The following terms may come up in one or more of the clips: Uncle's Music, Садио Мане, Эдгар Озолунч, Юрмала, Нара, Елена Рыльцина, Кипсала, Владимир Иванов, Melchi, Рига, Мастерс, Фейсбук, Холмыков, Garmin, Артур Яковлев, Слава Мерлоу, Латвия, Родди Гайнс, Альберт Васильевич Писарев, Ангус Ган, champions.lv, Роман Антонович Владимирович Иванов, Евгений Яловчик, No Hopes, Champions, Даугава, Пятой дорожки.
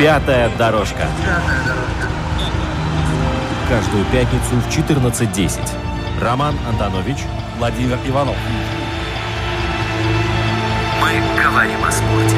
Пятая дорожка. Каждую пятницу в 14:10. Роман Антонович, Владимир Иванов. Мы говорим о спорте.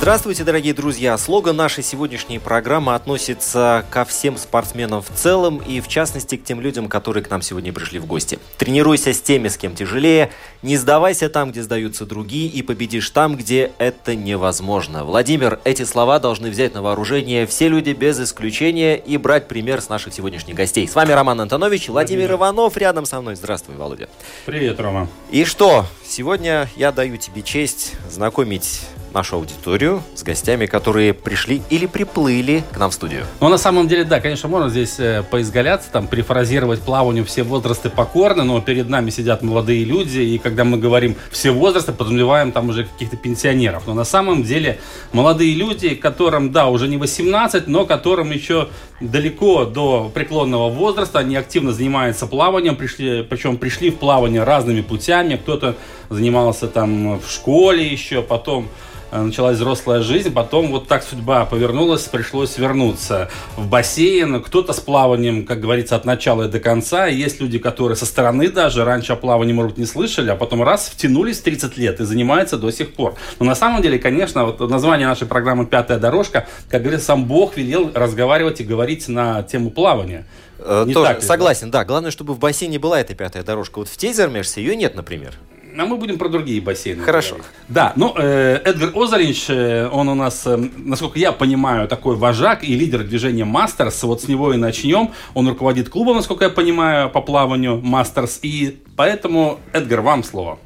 Здравствуйте, дорогие друзья! Слоган нашей сегодняшней программы относится ко всем спортсменам в целом и, в частности, к тем людям, которые к нам сегодня пришли в гости. Тренируйся с теми, с кем тяжелее, не сдавайся там, где сдаются другие, и победишь там, где это невозможно. Владимир, эти слова должны взять на вооружение все люди без исключения и брать пример с наших сегодняшних гостей. С вами Роман Антонович, Владимир Иванов рядом со мной. Здравствуй, Володя. Привет, Рома. И что, сегодня я даю тебе честь знакомить нашу аудиторию с гостями, которые пришли или приплыли к нам в студию. Ну, на самом деле, да, конечно, можно здесь поизгаляться, там, перефразировать плаванию все возрасты покорны, но перед нами сидят молодые люди, и когда мы говорим все возрасты, подразумеваем там уже каких-то пенсионеров. Но на самом деле молодые люди, которым, да, уже не 18, но которым еще далеко до преклонного возраста, они активно занимаются плаванием, причем пришли в плавание разными путями. Кто-то занимался там в школе еще, потом началась взрослая жизнь, потом вот так судьба повернулась, пришлось вернуться в бассейн. Кто-то с плаванием, как говорится, от начала и до конца. Есть люди, которые со стороны даже раньше о плавании, может быть, не слышали, а потом раз, втянулись в 30 лет и занимаются до сих пор. Но на самом деле, конечно, вот название нашей программы «Пятая дорожка», как говорится, сам Бог велел разговаривать и говорить на тему плавания. Тоже согласен, да. Главное, чтобы в бассейне была эта пятая дорожка. Вот в Тейзермерсе ее нет, например. А мы будем про другие бассейны. Хорошо. Говорить. Да, ну, Эдгар Озаринч, он у нас, насколько я понимаю, такой вожак и лидер движения «Мастерс». Вот с него и начнем. Он руководит клубом, насколько я понимаю, по плаванию «Мастерс». И поэтому, Эдгар, вам слово.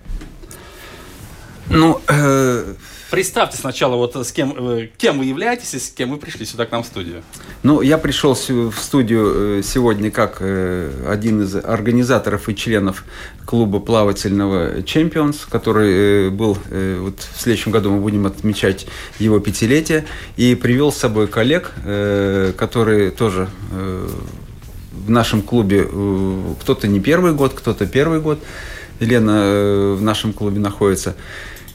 Ну, представьте сначала, вот с кем вы являетесь и с кем вы пришли сюда к нам в студию. Ну, я пришел в студию сегодня как один из организаторов и членов клуба плавательного Champions, который был, вот в следующем году мы будем отмечать его 5-летие, и привел с собой коллег, которые тоже в нашем клубе, кто-то не первый год, кто-то первый год, Елена в нашем клубе находится,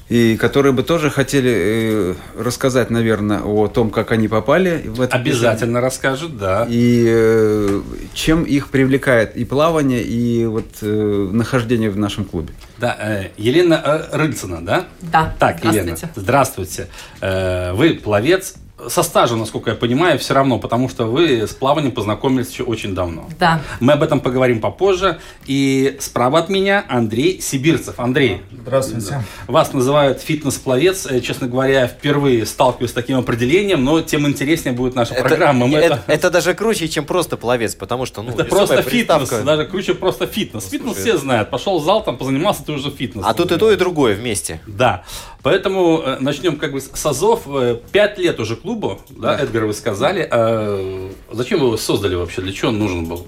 и которые бы тоже хотели рассказать, наверное, о том, как они попали в это. Обязательно расскажут, да. И чем их привлекает и плавание, и вот нахождение в нашем клубе. Да, Елена Рыльцина, да? Да. Так, Елена, здравствуйте. Вы пловец. Со стажем, насколько я понимаю, все равно, потому что вы с плаванием познакомились еще очень давно. Да. Мы об этом поговорим попозже. И справа от меня Андрей Сибирцев. Андрей. Здравствуйте. Вас называют фитнес-пловец. Честно говоря, впервые сталкиваюсь с таким определением, но тем интереснее будет наша программа. Это даже круче, чем просто пловец, потому что... Ну, это просто фитнес, даже круче просто фитнес. Ну, фитнес все знают. Пошел в зал, там позанимался, ты уже фитнес. А тут и то, и другое вместе. Да. Поэтому начнем как бы с азов. 5 лет уже клубу, да, Эдгар, вы сказали. А зачем вы его создали вообще? Для чего он нужен был?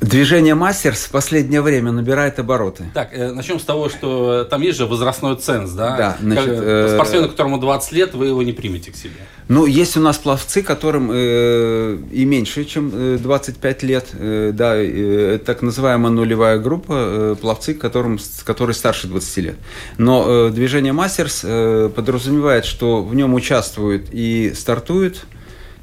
Движение «Мастерс» в последнее время набирает обороты. Так, начнем с того, что там есть же возрастной ценз, да? Да. Значит, спортсмену, которому 20 лет, вы его не примете к себе. Ну, есть у нас пловцы, которым и меньше, чем 25 лет. Да, так называемая нулевая группа, пловцы, которые старше 20 лет. Но движение «Мастерс» подразумевает, что в нем участвуют и стартуют,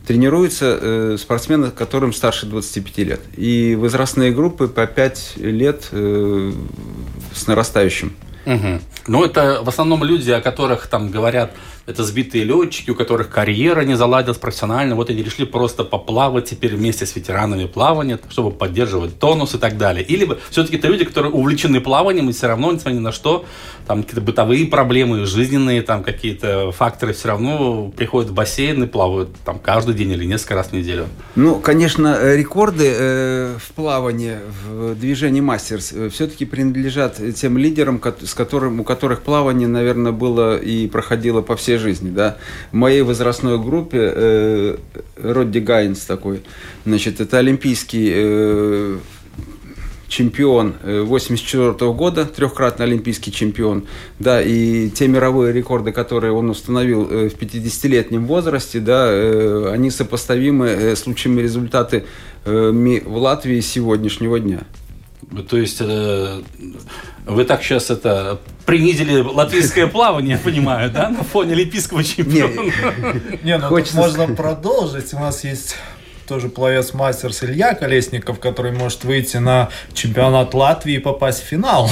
тренируются спортсмены, которым старше 25 лет. И возрастные группы по 5 лет с нарастающим. Угу. Ну, это в основном люди, о которых там говорят, Это сбитые летчики, у которых карьера не заладилась профессионально. Вот они решили просто поплавать теперь вместе с ветеранами плавания, чтобы поддерживать тонус и так далее. Или все-таки это люди, которые увлечены плаванием, и все равно, несмотря ни на что, там какие-то бытовые проблемы, жизненные, там какие-то факторы, все равно приходят в бассейн и плавают там каждый день или несколько раз в неделю. Ну, конечно, рекорды в плавании, в движении мастерс все-таки принадлежат тем лидерам, у которых плавание, наверное, было и проходило по всей жизни, да. В моей возрастной группе Родди Гайнс такой, значит, это олимпийский чемпион 1984 года, трехкратный олимпийский чемпион, да, и те мировые рекорды, которые он установил в 50-летнем возрасте, да, они сопоставимы с лучшими результатами в Латвии сегодняшнего дня. То есть вы так сейчас это принизили латвийское плавание, я понимаю, да, на фоне олимпийского чемпиона? Не, ну можно продолжить. У нас есть тоже пловец мастерс Илья Колесников, который может выйти на чемпионат Латвии и попасть в финал.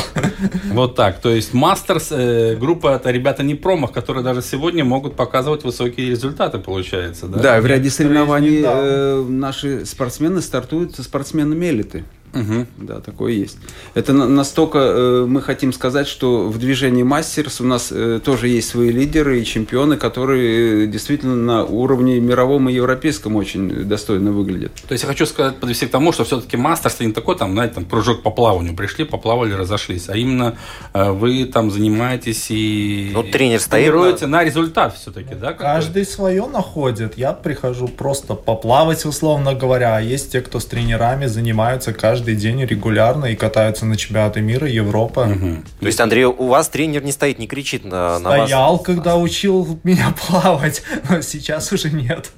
Вот так. То есть мастерс группа — это ребята не промах, которые даже сегодня могут показывать высокие результаты, получается, да? Да, в ряде соревнований наши спортсмены стартуют со спортсменами элиты. Угу. Да, такое есть. Это настолько мы хотим сказать, что в движении мастерс у нас тоже есть свои лидеры и чемпионы, которые действительно на уровне мировом и европейском очень достойно выглядят. То есть я хочу сказать, подвести к тому, что все-таки мастерс не такой, там, знаете, там, прыжок по плаванию. Пришли, поплавали, разошлись. А именно вы там занимаетесь и... Ну, тренер стоит на результат все-таки, да? Каждый свое находит. Я прихожу просто поплавать, условно говоря. А есть те, кто с тренерами занимаются каждый день регулярно и катаются на чемпионаты мира, Европы. Угу. То есть, Андрей, у вас тренер не стоит, не кричит на вас? Стоял, когда учил меня плавать, но сейчас уже нет.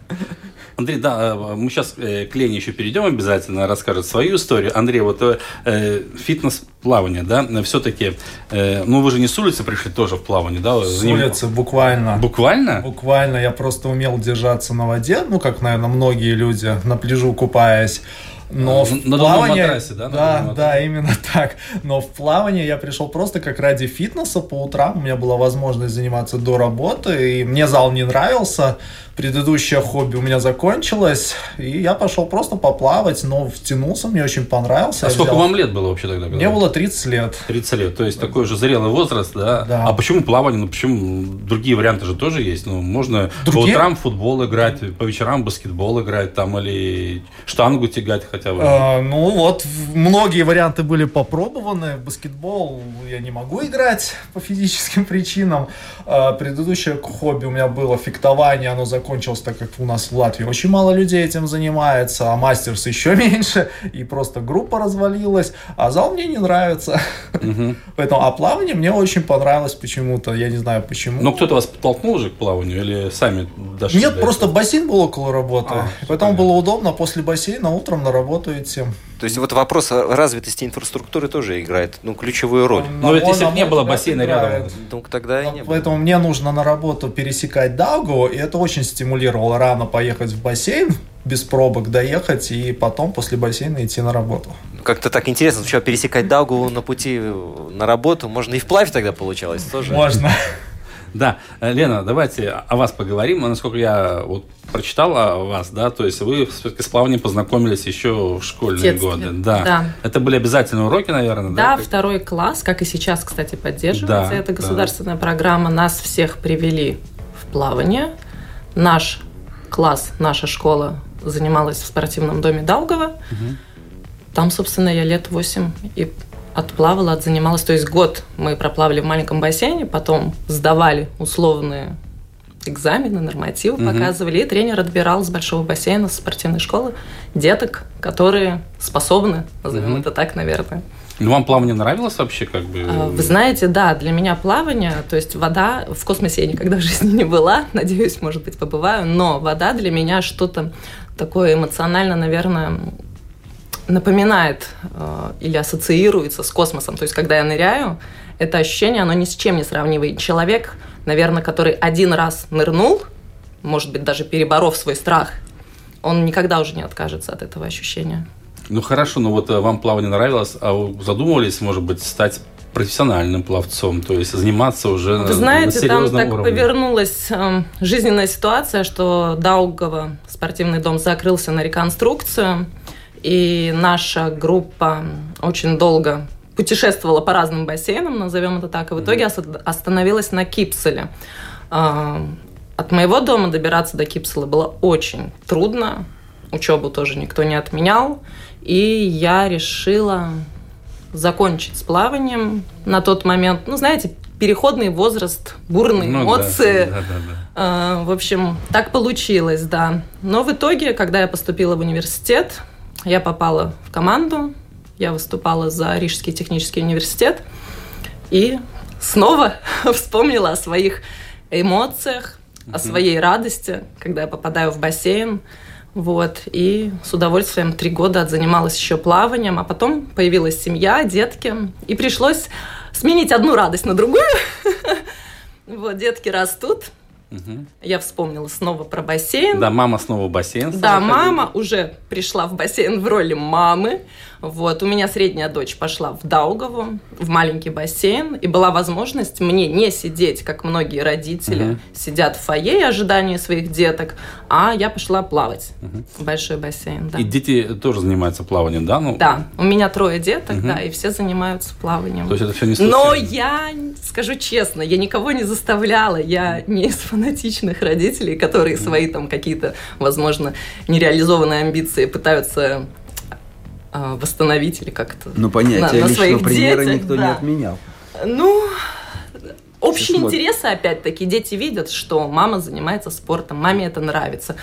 Андрей, да, мы сейчас к Лене еще перейдем обязательно, расскажет свою историю. Андрей, вот фитнес-плавание, да, все-таки, ну вы же не с улицы пришли тоже в плавание, да? С улицы, буквально. Буквально? Буквально, я просто умел держаться на воде, ну как, наверное, многие люди, на пляжу купаясь. Но в плавание, матрасе, да? Да, именно так. Но в плавание я пришел просто как ради фитнеса по утрам. У меня была возможность заниматься до работы, и мне зал не нравился. Предыдущее хобби у меня закончилось, и я пошел просто поплавать, но втянулся, мне очень понравился. А сколько вам лет было вообще тогда? Мне было 30 лет. 30 лет, то есть такой же зрелый возраст, да? Да. А почему плавание? Ну почему? Другие варианты же тоже есть. Ну можно по утрам в футбол играть, по вечерам в баскетбол играть, там или штангу тягать хотя бы. Ну вот, многие варианты были попробованы. Баскетбол я не могу играть по физическим причинам. Предыдущее хобби у меня было фехтование, оно закончился, так как у нас в Латвии очень мало людей этим занимается, а мастерс еще меньше, и просто группа развалилась, а зал мне не нравится. Угу. Поэтому, а плавание мне очень понравилось почему-то, я не знаю почему. Но кто-то вас подтолкнул же к плаванию или сами дошли? Нет, просто бассейн был около работы, поэтому было удобно после бассейна утром на работу идти. То есть вот вопрос развитости инфраструктуры тоже играет, ну, ключевую роль. Но ведь если бы не было бассейна рядом, тогда и не было. Поэтому мне нужно на работу пересекать Даугаву, и это очень стимулировало рано поехать в бассейн, без пробок доехать, и потом после бассейна идти на работу. Как-то так интересно, сначала пересекать Даугаву на пути на работу, можно и вплавь тогда получалось тоже. Можно. Да, Лена, давайте о вас поговорим. Насколько я вот прочитал о вас, да, то есть вы с плаванием познакомились еще в школьные годы. Да. Это были обязательные уроки, наверное, да? Да, второй класс, как и сейчас, кстати, поддерживается. Да, это государственная программа. Нас всех привели в плавание. Наш класс, наша школа занималась в спортивном доме Даугава. Угу. Там, собственно, я лет 8 и отплавала, отзанималась. То есть год мы проплавали в маленьком бассейне, потом сдавали условные экзамены, нормативы показывали, и тренер отбирал с большого бассейна, с спортивной школы деток, которые способны, назовем это так, наверное. Ну, вам плавание нравилось вообще, как бы? Вы знаете, да, для меня плавание, то есть вода, в космосе я никогда в жизни не была, надеюсь, может быть, побываю, но вода для меня что-то такое эмоционально, наверное, напоминает или ассоциируется с космосом. То есть, когда я ныряю, это ощущение, оно ни с чем не сравнивает. Человек, наверное, который один раз нырнул, может быть, даже переборов свой страх, он никогда уже не откажется от этого ощущения. Ну, хорошо, но вот вам плавание нравилось, а вы задумывались, может быть, стать профессиональным пловцом, то есть заниматься уже на серьезном уровне. Вы знаете, там так повернулась жизненная ситуация, что Даугава, спортивный дом, закрылся на реконструкцию, и наша группа очень долго путешествовала по разным бассейнам, назовем это так, и в итоге остановилась на Кипсале. От моего дома добираться до Кипсала было очень трудно, учебу тоже никто не отменял, и я решила закончить с плаванием на тот момент. Ну, знаете, переходный возраст, бурные эмоции. В общем, так получилось, да. Но в итоге, когда я поступила в университет, я попала в команду, я выступала за Рижский технический университет и снова вспомнила о своих эмоциях, о своей радости, когда я попадаю в бассейн. Вот, и с удовольствием 3 года отзанималась еще плаванием, а потом появилась семья, детки, и пришлось сменить одну радость на другую. Вот, детки растут. Я вспомнила снова про бассейн. Да, мама снова в бассейн. Да, мама уже пришла в бассейн в роли мамы. Вот, у меня средняя дочь пошла в Даугаву, в маленький бассейн, и была возможность мне не сидеть, как многие родители сидят в фойе в ожидании своих деток, а я пошла плавать в большой бассейн. Да. И дети тоже занимаются плаванием, да? Ну... Да, у меня 3 деток, да, и все занимаются плаванием. То есть это все не случайно? Но я, скажу честно, я никого не заставляла, я не из фанатичных родителей, которые свои там какие-то, возможно, нереализованные амбиции пытаются восстановить или как-то на своих детях. Ну, понятие личного примера никто не отменял. Ну, общие интересы, опять-таки, дети видят, что мама занимается спортом, маме это нравится.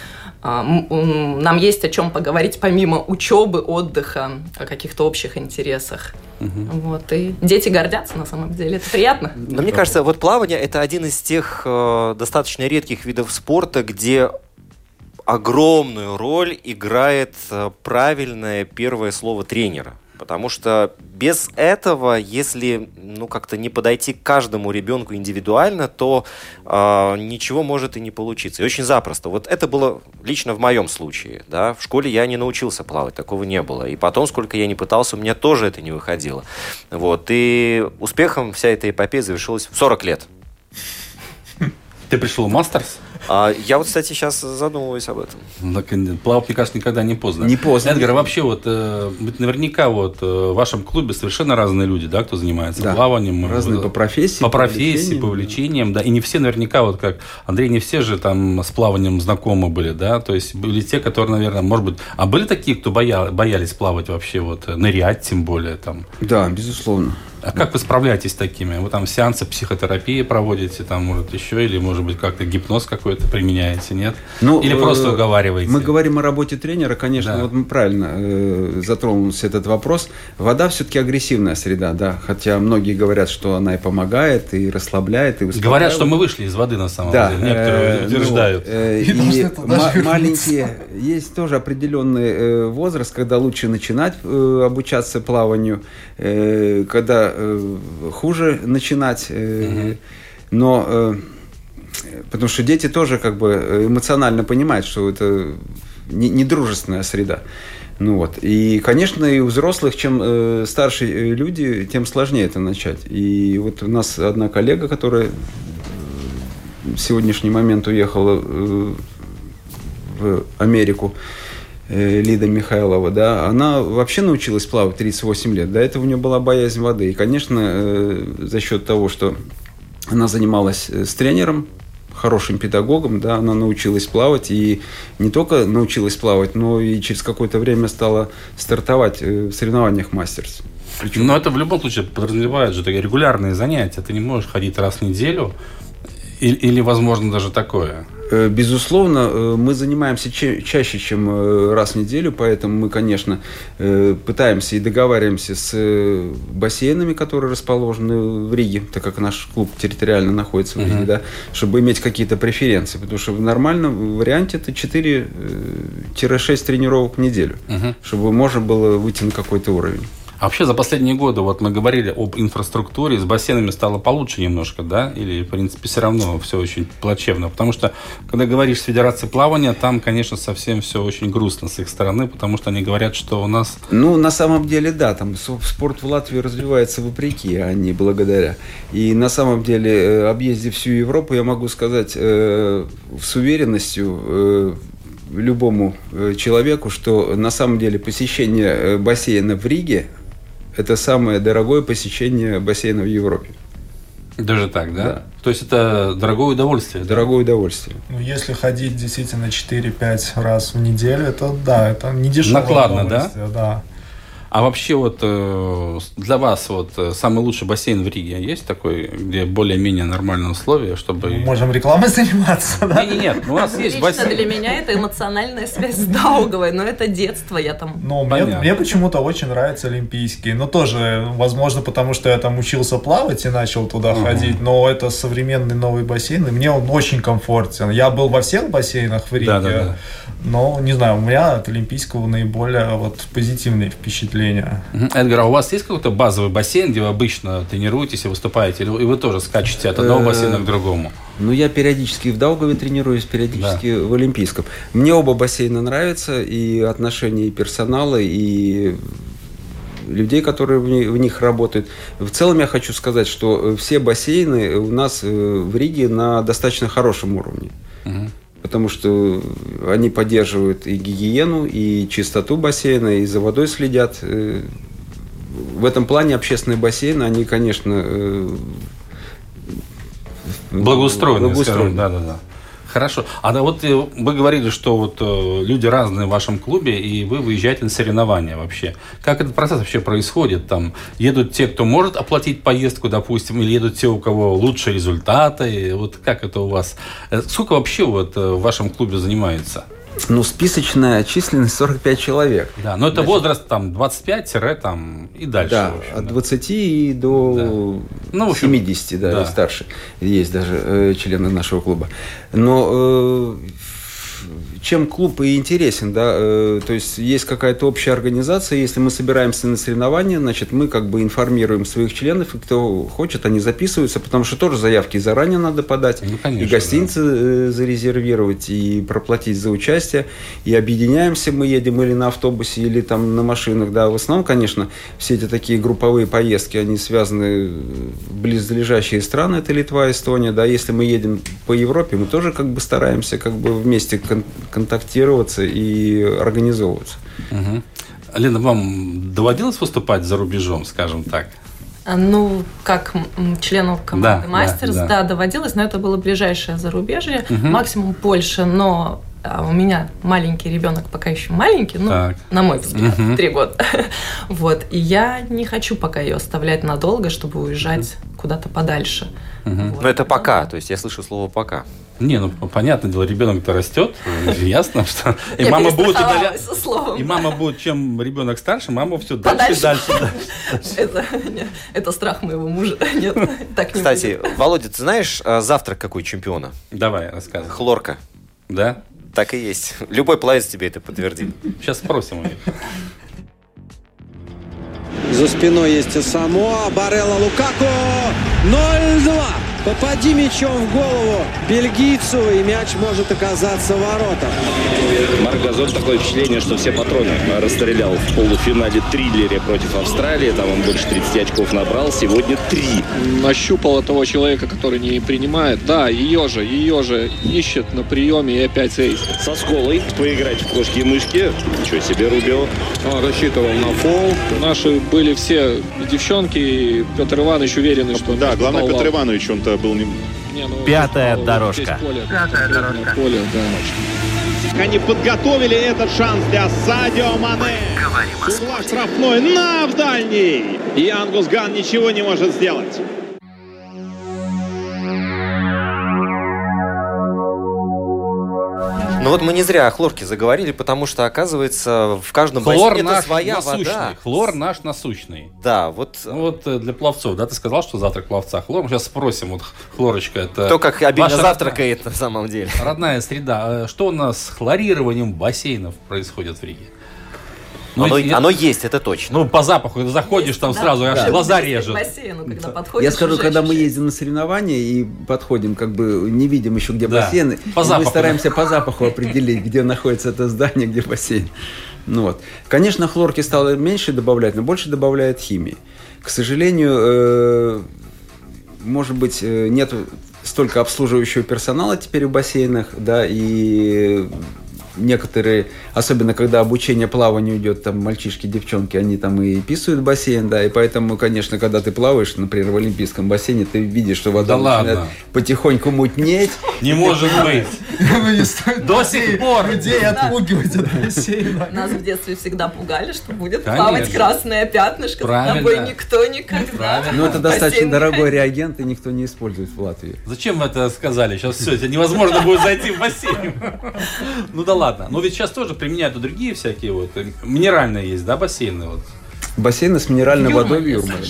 Нам есть о чем поговорить помимо учебы, отдыха, о каких-то общих интересах. Вот, и дети гордятся, на самом деле, это приятно. Но мне кажется, вот плавание – это один из тех достаточно редких видов спорта, где огромную роль играет правильное первое слово тренера. Потому что без этого, если как-то не подойти к каждому ребенку индивидуально, то ничего может и не получиться. И очень запросто. Вот это было лично в моем случае. Да? В школе я не научился плавать, такого не было. И потом, сколько я не пытался, у меня тоже это не выходило. Вот. И успехом вся эта эпопея завершилась в 40 лет. Ты пришел в мастерс? Я вот, кстати, сейчас задумываюсь об этом. Плавать, мне кажется, никогда не поздно. Не поздно. Эдгар, вообще, наверняка в вашем клубе совершенно разные люди, да, кто занимается плаванием. Разные по профессии. По увлечениям, да. И не все наверняка, вот как Андрей, не все же там с плаванием знакомы были, да. То есть были те, которые, наверное, может быть... А были такие, кто боялись плавать вообще, нырять тем более там? Да, безусловно. А как вы справляетесь с такими? Вы там сеансы психотерапии проводите, там, может, еще, или, может быть, как-то гипноз какой-то применяете, нет? Ну, или просто уговариваете? Мы говорим о работе тренера, конечно, да. Вот мы правильно затронулся этот вопрос. Вода все-таки агрессивная среда, да, хотя многие говорят, что она и помогает, и расслабляет, и успокаивает. Говорят, что мы вышли из воды, на самом деле, некоторые утверждают. И маленькие, есть тоже определенный возраст, когда лучше начинать обучаться плаванию, когда хуже начинать, но потому что дети тоже как бы эмоционально понимают, что это недружественная среда. Ну вот. И, конечно, и у взрослых, чем старше люди, тем сложнее это начать. И вот у нас одна коллега, которая в сегодняшний момент уехала в Америку, Лида Михайлова, да, она вообще научилась плавать 38 лет. До этого у нее была боязнь воды. И, конечно, за счет того, что она занималась с тренером, хорошим педагогом, да, она научилась плавать. И не только научилась плавать, но и через какое-то время стала стартовать в соревнованиях мастерс. Причем... Но это в любом случае подразумевает же регулярные занятия. Ты не можешь ходить раз в неделю. Или, возможно, даже такое? Безусловно, мы занимаемся чаще, чем раз в неделю, поэтому мы, конечно, пытаемся и договариваемся с бассейнами, которые расположены в Риге, так как наш клуб территориально находится в Риге, да, чтобы иметь какие-то преференции, потому что в нормальном варианте это 4-6 тренировок в неделю, чтобы можно было выйти на какой-то уровень. А вообще за последние годы, вот мы говорили об инфраструктуре, с бассейнами стало получше немножко, да? Или, в принципе, все равно все очень плачевно? Потому что, когда говоришь с Федерацией плавания, там, конечно, совсем все очень грустно с их стороны, потому что они говорят, что у нас... Ну, на самом деле, да, там спорт в Латвии развивается вопреки, а не благодаря. И на самом деле, объездив всю Европу, я могу сказать с уверенностью... любому человеку, что на самом деле посещение бассейна в Риге – это самое дорогое посещение бассейна в Европе. Даже так, да? Да. То есть это дорогое удовольствие? Дорогое удовольствие. Ну, если ходить действительно 4-5 раз в неделю, это да, это не дешевое накладно, удовольствие. Накладно, да? Да. А вообще вот для вас вот самый лучший бассейн в Риге есть такой, где более-менее нормальные условия, чтобы... Мы можем рекламой заниматься, да? Нет, у нас есть бассейн. Лично для меня это эмоциональная связь с Даугавой, но это детство, я там... Ну, мне почему-то очень нравится Олимпийский, но тоже, возможно, потому что я там учился плавать и начал туда ходить, но это современный новый бассейн, и мне он очень комфортен. Я был во всех бассейнах в Риге, да. Но, не знаю, у меня от Олимпийского наиболее вот позитивные впечатления. Эдгар, а у вас есть какой-то базовый бассейн, где вы обычно тренируетесь и выступаете? И вы тоже скачете от одного бассейна к другому? Ну, я периодически в Даугаве тренируюсь, периодически в Олимпийском. Мне оба бассейна нравятся, и отношения и персонала, и людей, которые в них работают. В целом я хочу сказать, что все бассейны у нас в Риге на достаточно хорошем уровне. Потому что они поддерживают и гигиену, и чистоту бассейна, и за водой следят. В этом плане общественные бассейны, они, конечно, благоустроены. Скажем, да. Хорошо. А да, вот вы говорили, что вот люди разные в вашем клубе, и вы выезжаете на соревнования вообще. Как этот процесс вообще происходит? Там едут те, кто может оплатить поездку, допустим, или едут те, у кого лучшие результаты? Вот как это у вас? Сколько вообще вот в вашем клубе занимается? Ну, списочная численность 45 человек. Да, но это возраст там 25 там, и дальше. Да, в общем, от 20 и до 70, да, и старше. Есть даже члены нашего клуба. Но чем клуб и интересен, да, то есть есть какая-то общая организация, если мы собираемся на соревнования, значит, мы как бы информируем своих членов, и кто хочет, они записываются, потому что тоже заявки заранее надо подать, ну, конечно, и гостиницы зарезервировать, и проплатить за участие, и объединяемся, мы едем или на автобусе, или там на машинах, да, в основном, конечно, все эти такие групповые поездки, они связаны близлежащие страны, это Литва, Эстония, да, если мы едем по Европе, мы тоже как бы стараемся как бы вместе контактироваться и организовываться. Угу. Лена, вам доводилось выступать за рубежом, скажем так? Ну, как члену команды Мастерс, да, доводилось, но это было ближайшее зарубежье, максимум Польша, но у меня маленький ребенок, пока еще маленький, на мой взгляд, 3 года. Вот, и я не хочу пока ее оставлять надолго, чтобы уезжать куда-то подальше. Вот. Но это пока, то есть я слышу слово «пока». Не, ну, понятное дело, ребенок-то растет, ясно, что... И мама будет чем ребенок старше, мама все дальше. Это страх моего мужа, нет, так не будет. Кстати, Володя, ты знаешь завтрак какой чемпиона? Давай, рассказывай. Хлорка. Да? Так и есть. Любой плавец тебе это подтвердит. Сейчас спросим у них. За спиной есть Асамо, Барелла, Лукако, 0-2. Попади мячом в голову бельгийцу, и мяч может оказаться в воротах. Марк Газон, такое впечатление, что все патроны расстрелял в полуфинале триллере против Австралии. Там он больше 30 очков набрал, сегодня 3. Нащупал того человека, который не принимает. Да, ее же ищет на приеме, и опять сейс. Со сколой поиграть в кошки и мышки. Ничего себе, Рубио. Он рассчитывал на фол. Наши были все девчонки, и Петр Иванович уверен, что... Да, главное, Петр Иванович, он-то был Пятая дорожка. Пятая дорожка. Они подготовили этот шанс для Садио Мане. С угла штрафной на в дальний. И Ангус Ган ничего не может сделать. Ну вот мы не зря о хлорке заговорили, потому что, оказывается, в каждом бассейне это своя вода. Хлор наш насущный. Да, вот... для пловцов, да, ты сказал, что завтрак пловца хлор. Мы сейчас спросим, вот хлорочка, это... Кто как обильно завтракает на самом деле. Родная среда. Что у нас с хлорированием бассейнов происходит в Риге? Оно есть, это точно. Ну, по запаху заходишь, есть, там да, сразу да, аж да, глаза режет. Бассейну, когда подходишь, я скажу, когда мы ездим на соревнования и подходим, как бы не видим еще, где бассейн, мы стараемся по запаху определить, где находится это здание, где бассейн. Ну, вот. Конечно, хлорки стало меньше добавлять, но больше добавляет химии. К сожалению, может быть, нет столько обслуживающего персонала теперь в бассейнах, да, и некоторые, особенно когда обучение плаванию идет, там мальчишки, девчонки, они там и писают в бассейн, да, и поэтому, конечно, когда ты плаваешь, например, в Олимпийском бассейне, ты видишь, что вода начинает потихоньку мутнеть. Не может быть. Не стоит до сих пор людей отпугивать от бассейна. Нас в детстве всегда пугали, что будет плавать красное пятнышко, с тобой никто никогда. Ну, это достаточно дорогой реагент, и никто не использует в Латвии. Зачем это сказали? Сейчас все, невозможно будет зайти в бассейн. Ну да ладно. Но ведь сейчас тоже применяют и другие всякие вот. Минеральные есть, да, бассейны вот. Бассейны с минеральной водой в Юрмале.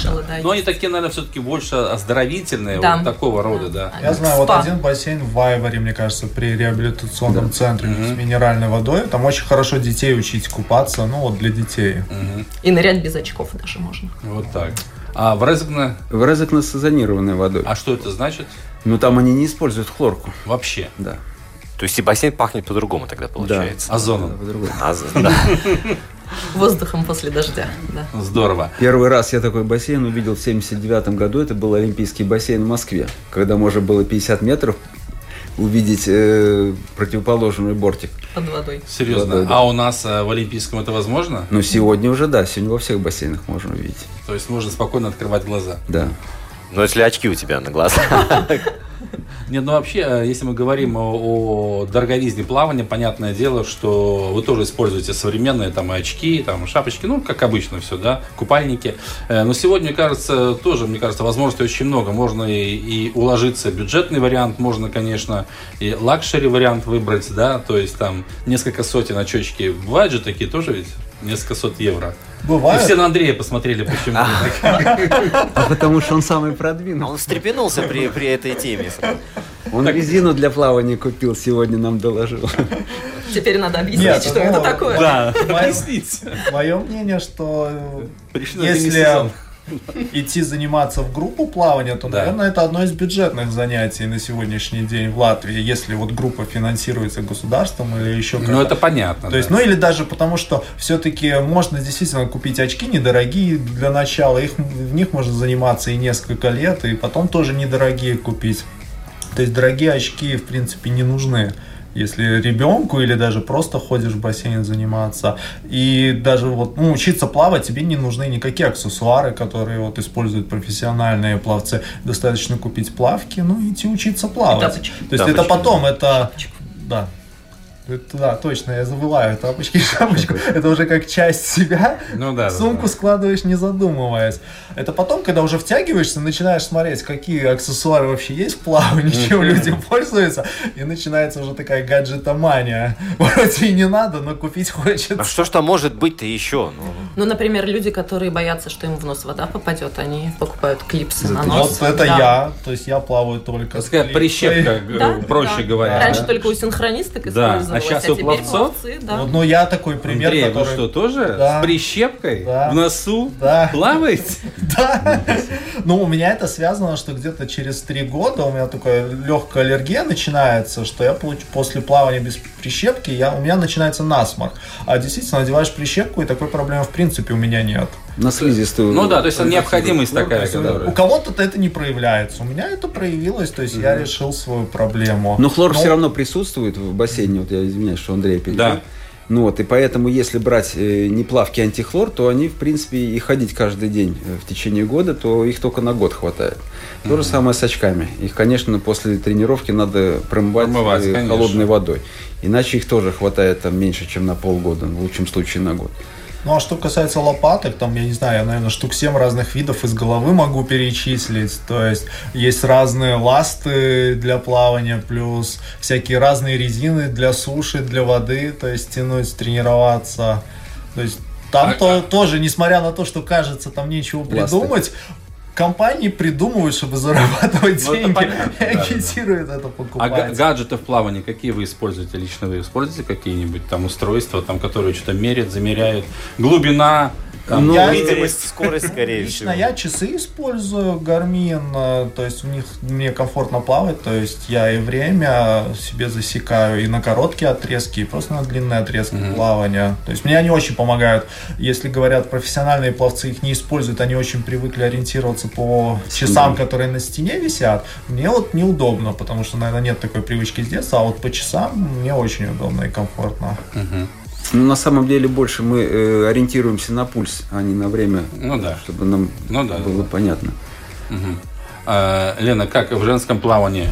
Но они такие, наверное, все-таки больше оздоровительные, да, вот такого рода, да. Я знаю, вот один бассейн в Вайваре, мне кажется, при реабилитационном центре с минеральной водой. Там очень хорошо детей учить купаться, ну вот для детей. И нырять без очков даже можно. Вот так. А в Резекне? В Резекне с озонированной водой. А что это значит? Ну там они не используют хлорку. Вообще? Да. То есть и бассейн пахнет по-другому тогда получается. Да, озоном. Воздухом после дождя. Да. Здорово. Первый раз я такой бассейн увидел в 79 году. Это был Олимпийский бассейн в Москве, когда можно было 50 метров увидеть противоположный бортик. Под водой. Серьезно? Под водой, да. А у нас в Олимпийском это возможно? Ну, сегодня уже, да. Сегодня во всех бассейнах можно увидеть. То есть можно спокойно открывать глаза? Да. Ну, если очки у тебя на глазах. Нет, ну вообще, если мы говорим о дороговизне плавания, понятное дело, что вы тоже используете современные там очки, там шапочки, ну, как обычно все, да, купальники. Но сегодня, мне кажется, тоже, возможностей очень много. Можно и уложиться бюджетный вариант, можно, конечно, и лакшери вариант выбрать, да, то есть там несколько сотен очечки. Бывают же такие тоже ведь? Несколько сот евро. Бывает. И все на Андрея посмотрели, почему. Потому что он самый продвинутый. Он встрепенулся при этой теме. Он резину для плавания купил, сегодня нам доложил. Теперь надо объяснить, что это такое. Да, объяснить. Мое мнение, что если идти заниматься в группу плавания, то, наверное, это одно из бюджетных занятий на сегодняшний день в Латвии, если вот группа финансируется государством или еще как-то. Ну, это понятно. То есть, ну, или даже потому, что все-таки можно действительно купить очки недорогие для начала, в них можно заниматься и несколько лет, и потом тоже недорогие купить. То есть, дорогие очки, в принципе, не нужны. Если ребенку или даже просто ходишь в бассейн заниматься. И даже вот, ну, учиться плавать, тебе не нужны никакие аксессуары, которые вот используют профессиональные пловцы. Достаточно купить плавки, ну, идти учиться плавать. Тапочки. То есть тапочки, это потом, это... Да. Это, да, точно, я забываю тапочки и шапочку. Это уже как часть себя. Ну, да, сумку складываешь, не задумываясь. Это потом, когда уже втягиваешься, начинаешь смотреть, какие аксессуары вообще есть в плавании, чем люди пользуются. И начинается уже такая гаджетомания. Вроде и не надо, но купить хочется. А что ж там может быть-то еще? Ну, например, люди, которые боятся, что им в нос вода попадет, они покупают клипсы на нос. Вот это я. То есть я плаваю только с клипсой. Прищепка, проще говоря. Раньше только у синхронисток использовали. А сейчас у пловцов? Да. Ну, я такой пример, Андрей, который... Андрей, вы что, тоже с прищепкой в носу плаваете? Да. Ну, у меня это связано, что где-то через 3 года у меня такая легкая аллергия начинается, что я после плавания без прищепки, у меня начинается насморк. А действительно, надеваешь прищепку, и такой проблемы в принципе у меня нет. На слизистую. Ну да, то есть необходимость такая. У кого-то это не проявляется. У меня это проявилось, то есть я решил свою проблему. Но хлор все равно присутствует в бассейне, вот я извиняюсь, что Андрей перебил. Да. Ну вот, и поэтому, если брать не плавки, а антихлор, то они, в принципе, и ходить каждый день в течение года, то их только на год хватает. То же самое с очками. Их, конечно, после тренировки надо промывать холодной водой. Иначе их тоже хватает там меньше, чем на полгода, в лучшем случае на год. Ну, а что касается лопаток, там, я не знаю, я, наверное, штук 7 разных видов из головы могу перечислить. То есть разные ласты для плавания, плюс всякие разные резины для суши, для воды, то есть тянуть, тренироваться. То есть там тоже, несмотря на то, что кажется, там нечего придумать... Компании придумывают, чтобы зарабатывать деньги, понятно, и агитируют это покупать. А гаджеты в плавании какие вы используете? Лично вы используете какие-нибудь там устройства, там, которые что-то мерят, замеряют? Глубина, там, видимость, скорость, скорее всего. Лично я часы использую, Garmin, то есть в них мне комфортно плавать, то есть я и время себе засекаю и на короткие отрезки, и просто на длинные отрезки плавания. То есть мне они очень помогают. Если говорят, профессиональные пловцы их не используют, они очень привыкли ориентироваться по часам, которые на стене висят. Мне вот неудобно, потому что, наверное, нет такой привычки с детства, а вот по часам мне очень удобно и комфортно. Ну, на самом деле, больше мы ориентируемся на пульс, а не на время, чтобы нам было понятно. Лена, как в женском плавании?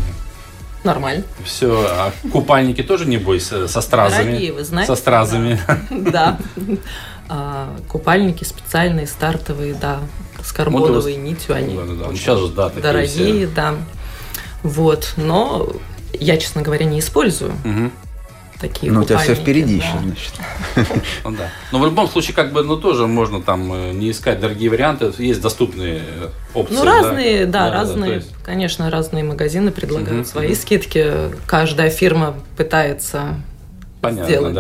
Нормально. Все, а купальники тоже, небось, со стразами? Дорогие, вы знаете. Со стразами. Да. Купальники специальные, стартовые, да, с карбоновой нитью они. Сейчас же, да, такие дорогие, да. Вот, но я, честно говоря, не использую. Такие, ну, у тебя все впереди, да, еще, значит. Ну, да. Но в любом случае, как бы, ну, тоже можно там не искать дорогие варианты, есть доступные опции. Ну, разные, да, разные, есть... конечно, разные магазины предлагают свои скидки. Каждая фирма пытается сделать.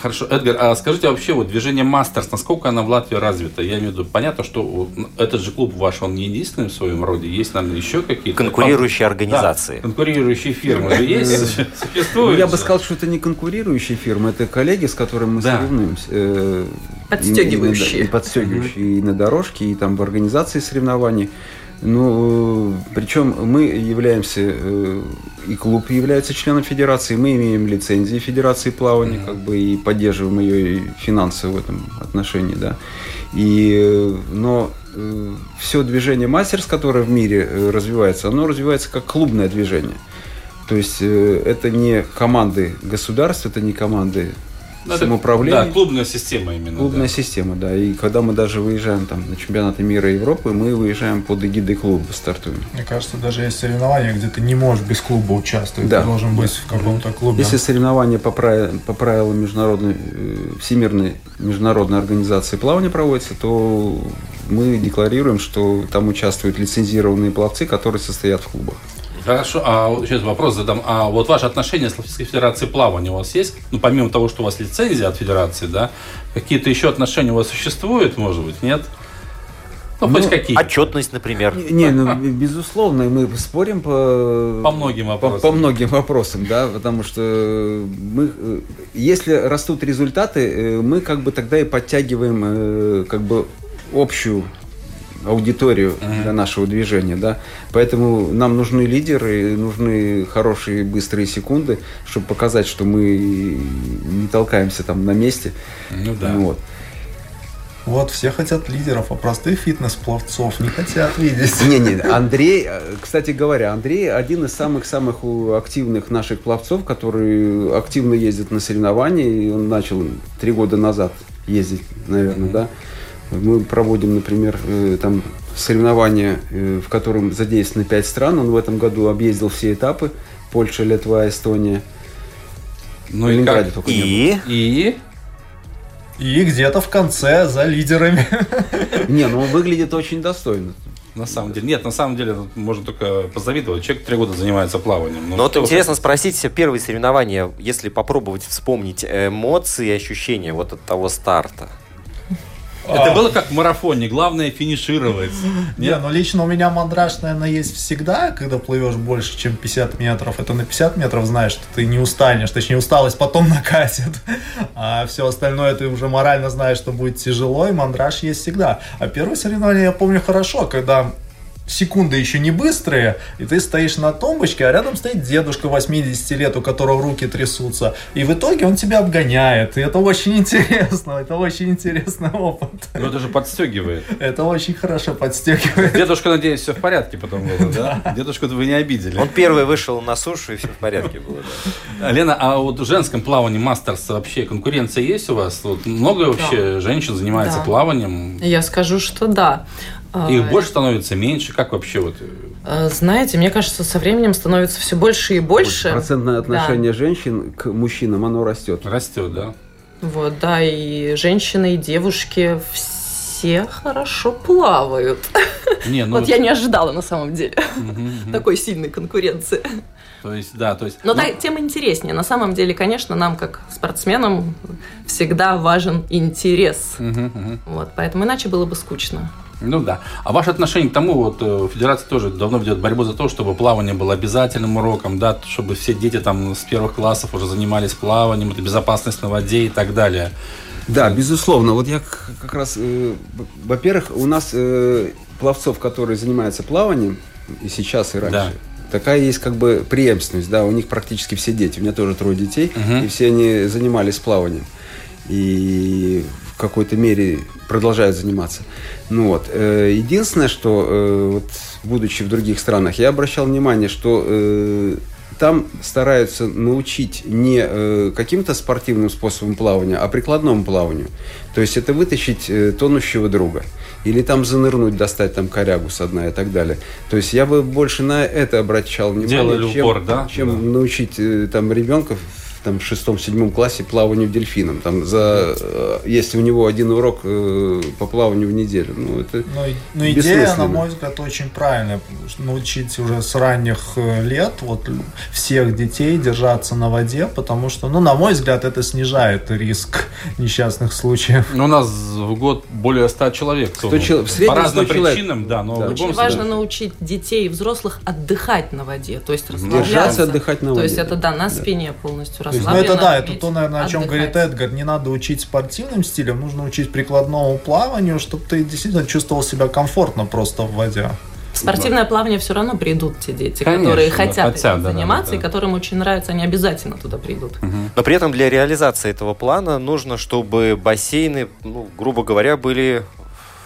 Хорошо, Эдгар, а скажите вообще, вот движение Мастерс, насколько оно в Латвии развито? Я имею в виду, понятно, что этот же клуб ваш, он не единственный в своем роде, есть, наверное, еще какие-то... Конкурирующие организации. Да, конкурирующие фирмы же есть, существуют. Я бы сказал, что это не конкурирующие фирмы, это коллеги, с которыми мы соревнуемся. Подстегивающие. Подстегивающие и на дорожке, и там в организации соревнований. Ну, причем мы являемся, и клуб является членом федерации, мы имеем лицензии федерации плавания, как бы, и поддерживаем ее и финансово в этом отношении, да. И, но все движение Мастерс, которое в мире развивается, оно развивается как клубное движение. То есть это не команды государств, это не команды самоуправления. Да, клубная система именно. Клубная система, да. И когда мы даже выезжаем там на чемпионаты мира и Европы, мы выезжаем под эгидой клуба, стартуем. Мне кажется, даже есть соревнования, где ты не можешь без клуба участвовать. Да. Ты должен быть в каком-то клубе. Если соревнования по правилам международной, всемирной международной организации плавания проводятся, то мы декларируем, что там участвуют лицензированные пловцы, которые состоят в клубах. Хорошо, а сейчас вопрос задам. А вот ваше отношение с Латвийской федерацией плавания у вас есть? Ну, помимо того, что у вас лицензия от федерации, да, какие-то еще отношения у вас существуют, может быть, нет? Ну, ну, хоть какие. Отчетность, например. Не, ну, безусловно, мы спорим по многим вопросам. По многим вопросам, да, потому что мы, если растут результаты, мы как бы тогда и подтягиваем как бы общую аудиторию для нашего движения, да. Поэтому нам нужны лидеры, нужны хорошие быстрые секунды, чтобы показать, что мы не толкаемся там на месте. Ну да. Вот. Вот, все хотят лидеров, а простых фитнес-пловцов не хотят видеть. Не-не, Андрей, кстати говоря, Андрей один из самых-самых активных наших пловцов, который активно ездит на соревнования, и он начал 3 года назад ездить, наверное, да. Мы проводим, например, там соревнования, в котором задействованы 5 стран. Он в этом году объездил все этапы: Польша, Литва, Эстония. Ну и Ленинграде только нет. И где-то в конце за лидерами. Не, ну он выглядит очень достойно. На самом деле, нет, на самом деле можно только позавидовать. Человек 3 года занимается плаванием. Но вот интересно спросить, первые соревнования, если попробовать вспомнить эмоции и ощущения вот от того старта. Это было как в марафоне, главное финишировать. Не, ну лично у меня мандраж, наверное, есть всегда, когда плывешь больше, чем 50 метров. Это на 50 метров знаешь, что ты не устанешь, точнее усталость потом накатит. А все остальное ты уже морально знаешь, что будет тяжело, и мандраж есть всегда. А первое соревнование я помню хорошо, когда... секунды еще не быстрые, и ты стоишь на тумбочке, а рядом стоит дедушка 80 лет, у которого руки трясутся. И в итоге он тебя обгоняет. И это очень интересный опыт. Но это же подстегивает. Это очень хорошо подстегивает. Дедушка, надеюсь, все в порядке потом было, да? Дедушку вы не обидели. Он первый вышел на сушу, и все в порядке было. Лена, а вот в женском плавании Мастерс вообще конкуренция есть у вас? Много вообще женщин занимается плаванием? Я скажу, что да. Их больше становится, меньше? Как вообще вот? Знаете, мне кажется, со временем становится все больше и больше. Процентное отношение женщин к мужчинам, оно растет. Растет, да. Вот, да, и женщины, и девушки, все хорошо плавают. Не, ну... Вот я не ожидала на самом деле такой сильной конкуренции. То есть, да, то есть... Но тема интереснее. На самом деле, конечно, нам, как спортсменам, всегда важен интерес. Вот, поэтому иначе было бы скучно. Ну да. А ваше отношение к тому, вот федерация тоже давно ведет борьбу за то, чтобы плавание было обязательным уроком, да, чтобы все дети там с первых классов уже занимались плаванием, это безопасность на воде и так далее. Да, безусловно. Вот я как раз, во-первых, у нас пловцов, которые занимаются плаванием и сейчас, и раньше, да. Такая есть как бы преемственность, да, у них практически все дети, у меня тоже 3 детей, и все они занимались плаванием. И в какой-то мере продолжают заниматься. Ну вот. Единственное, что, вот, будучи в других странах, я обращал внимание, что там стараются научить не каким-то спортивным способом плавания, а прикладному плаванию. То есть это вытащить тонущего друга. Или там занырнуть, достать там корягу со дна и так далее. То есть я бы больше на это обращал внимание, чем научить там ребенка там, в 6-7 классе плаванию дельфином. Там, если у него 1 урок по плаванию в неделю. Ну, это но идея, на мой взгляд, очень правильная. Научить уже с ранних лет вот, всех детей держаться на воде, потому что, ну, на мой взгляд, это снижает риск несчастных случаев. Но у нас в год более 100 человек. По разным причинам, да. Но да. Очень важно научить детей и взрослых отдыхать на воде. То есть расслабляться. Держаться, отдыхать на воде. То есть это, да, на спине полностью. Ну, это да, это то, наверное, о чем говорит Эдгар. Не надо учить спортивным стилям, нужно учить прикладному плаванию, чтобы ты действительно чувствовал себя комфортно просто в воде. В спортивное плавание все равно придут те дети, конечно, которые хотят заниматься, да, и которым очень нравится, они обязательно туда придут. Но при этом для реализации этого плана нужно, чтобы бассейны, ну, грубо говоря, были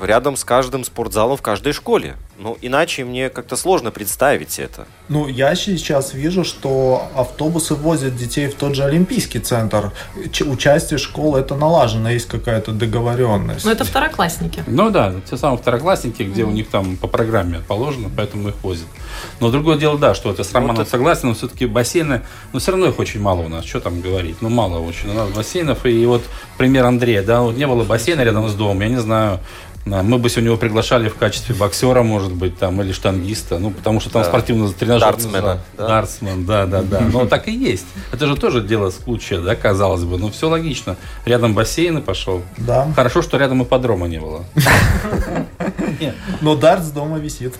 рядом с каждым спортзалом в каждой школе. Ну, иначе мне как-то сложно представить это. Ну, я сейчас вижу, что автобусы возят детей в тот же Олимпийский центр. Участие школ, это налажено, есть какая-то договоренность. Ну, это второклассники. Ну, да, те самые второклассники, где у них там по программе положено, поэтому их возят. Но другое дело, да, что это с Романом вот согласен, но все-таки бассейны, но все равно их очень мало у нас, что там говорить, ну, мало очень у нас бассейнов. И вот пример Андрея, да, вот не было бассейна рядом с домом, я не знаю, мы бы сегодня его приглашали в качестве боксера, может быть, там, или штангиста, ну, потому что там спортивный тренажер. Дартсмена. Дартсмен, да. Но так и есть. Это же тоже дело случая, да, казалось бы. Но все логично. Рядом бассейн и пошел. Да. Хорошо, что рядом ипподрома не было. Но дартс дома висит.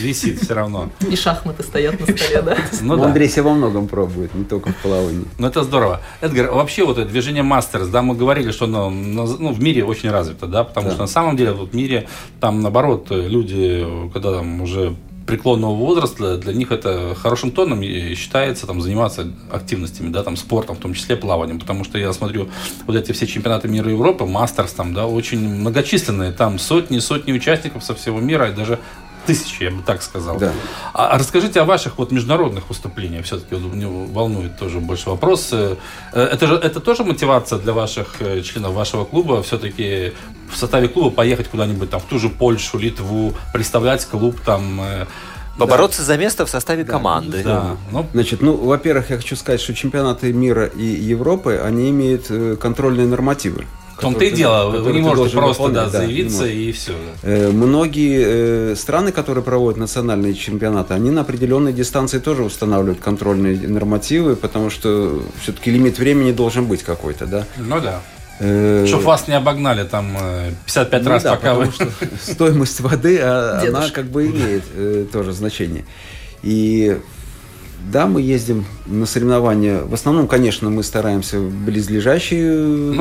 Висит все равно. И шахматы стоят на столе, да? Ну, Андрей себя во многом пробует, не только в плавании. Ну, это здорово. Эдгар, вообще вот это движение мастерс, да, мы говорили, что оно в мире очень развито, да, потому что на самом деле в мире там, наоборот, люди, когда там уже преклонного возраста, для них это хорошим тоном считается там заниматься активностями, да, там спортом, в том числе плаванием, потому что я смотрю вот эти все чемпионаты мира и Европы, мастерс там, да, очень многочисленные, там сотни участников со всего мира и даже 1000, я бы так сказал. Да. А расскажите о ваших вот международных выступлениях. Все-таки вот, меня волнует тоже больше вопрос. Это тоже мотивация для ваших членов вашего клуба? Все-таки в составе клуба поехать куда-нибудь там в ту же Польшу, Литву, представлять клуб там. Побороться за место в составе команды. Да. Значит, ну, во-первых, я хочу сказать, что чемпионаты мира и Европы, они имеют контрольные нормативы. В том-то и дело, вы не можете просто заявиться и все. Многие страны, которые проводят национальные чемпионаты, они на определенной дистанции тоже устанавливают контрольные нормативы, потому что все-таки лимит времени должен быть какой-то, да? Ну да. Чтобы вас не обогнали там 55 раз, пока вы... Стоимость воды, она как бы имеет тоже значение. И... Да, мы ездим на соревнования. В основном, конечно, мы стараемся в близлежащие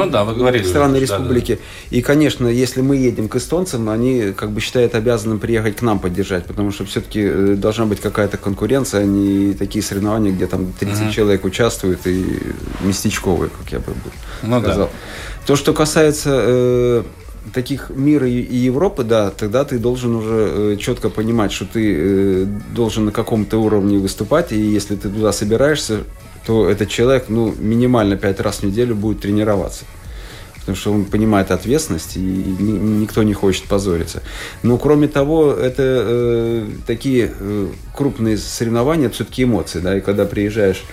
страны республики. Да. И, конечно, если мы едем к эстонцам, они как бы считают обязанным приехать к нам поддержать, потому что все-таки должна быть какая-то конкуренция, а не такие соревнования, где там 30 человек участвуют и местечковые, как я бы сказал. Да. То, что касается... таких мира и Европы, да, тогда ты должен уже четко понимать, что ты должен на каком-то уровне выступать, и если ты туда собираешься, то этот человек, ну, минимально 5 раз в неделю будет тренироваться. Потому что он понимает ответственность, и никто не хочет позориться. Но, кроме того, это такие крупные соревнования, это все-таки эмоции, да, и когда приезжаешь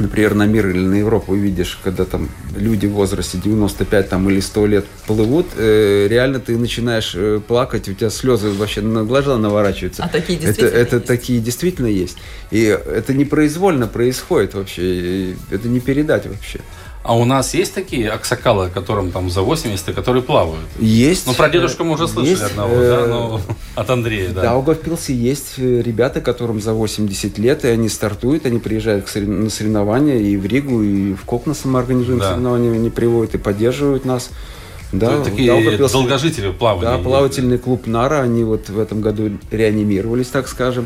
например, на мир или на Европу, видишь, когда там люди в возрасте 95 там, или 100 лет плывут, реально ты начинаешь плакать, у тебя слезы вообще на глаза наворачиваются. А такие действительно есть? Такие действительно есть. И это непроизвольно происходит вообще, это не передать вообще. А у нас есть такие аксакалы, которым там за 80, и которые плавают? Есть. Ну, про дедушку мы уже слышали есть, одного, да? Ну, от Андрея, да. Да, в Пилсе есть ребята, которым за 80 лет, и они стартуют, они приезжают на соревнования и в Ригу, и в Кокнесе мы организуем соревнования, они приводят и поддерживают нас. Да, такие долгожители плавания. Да, плавательный клуб «Нара», они вот в этом году реанимировались, так скажем,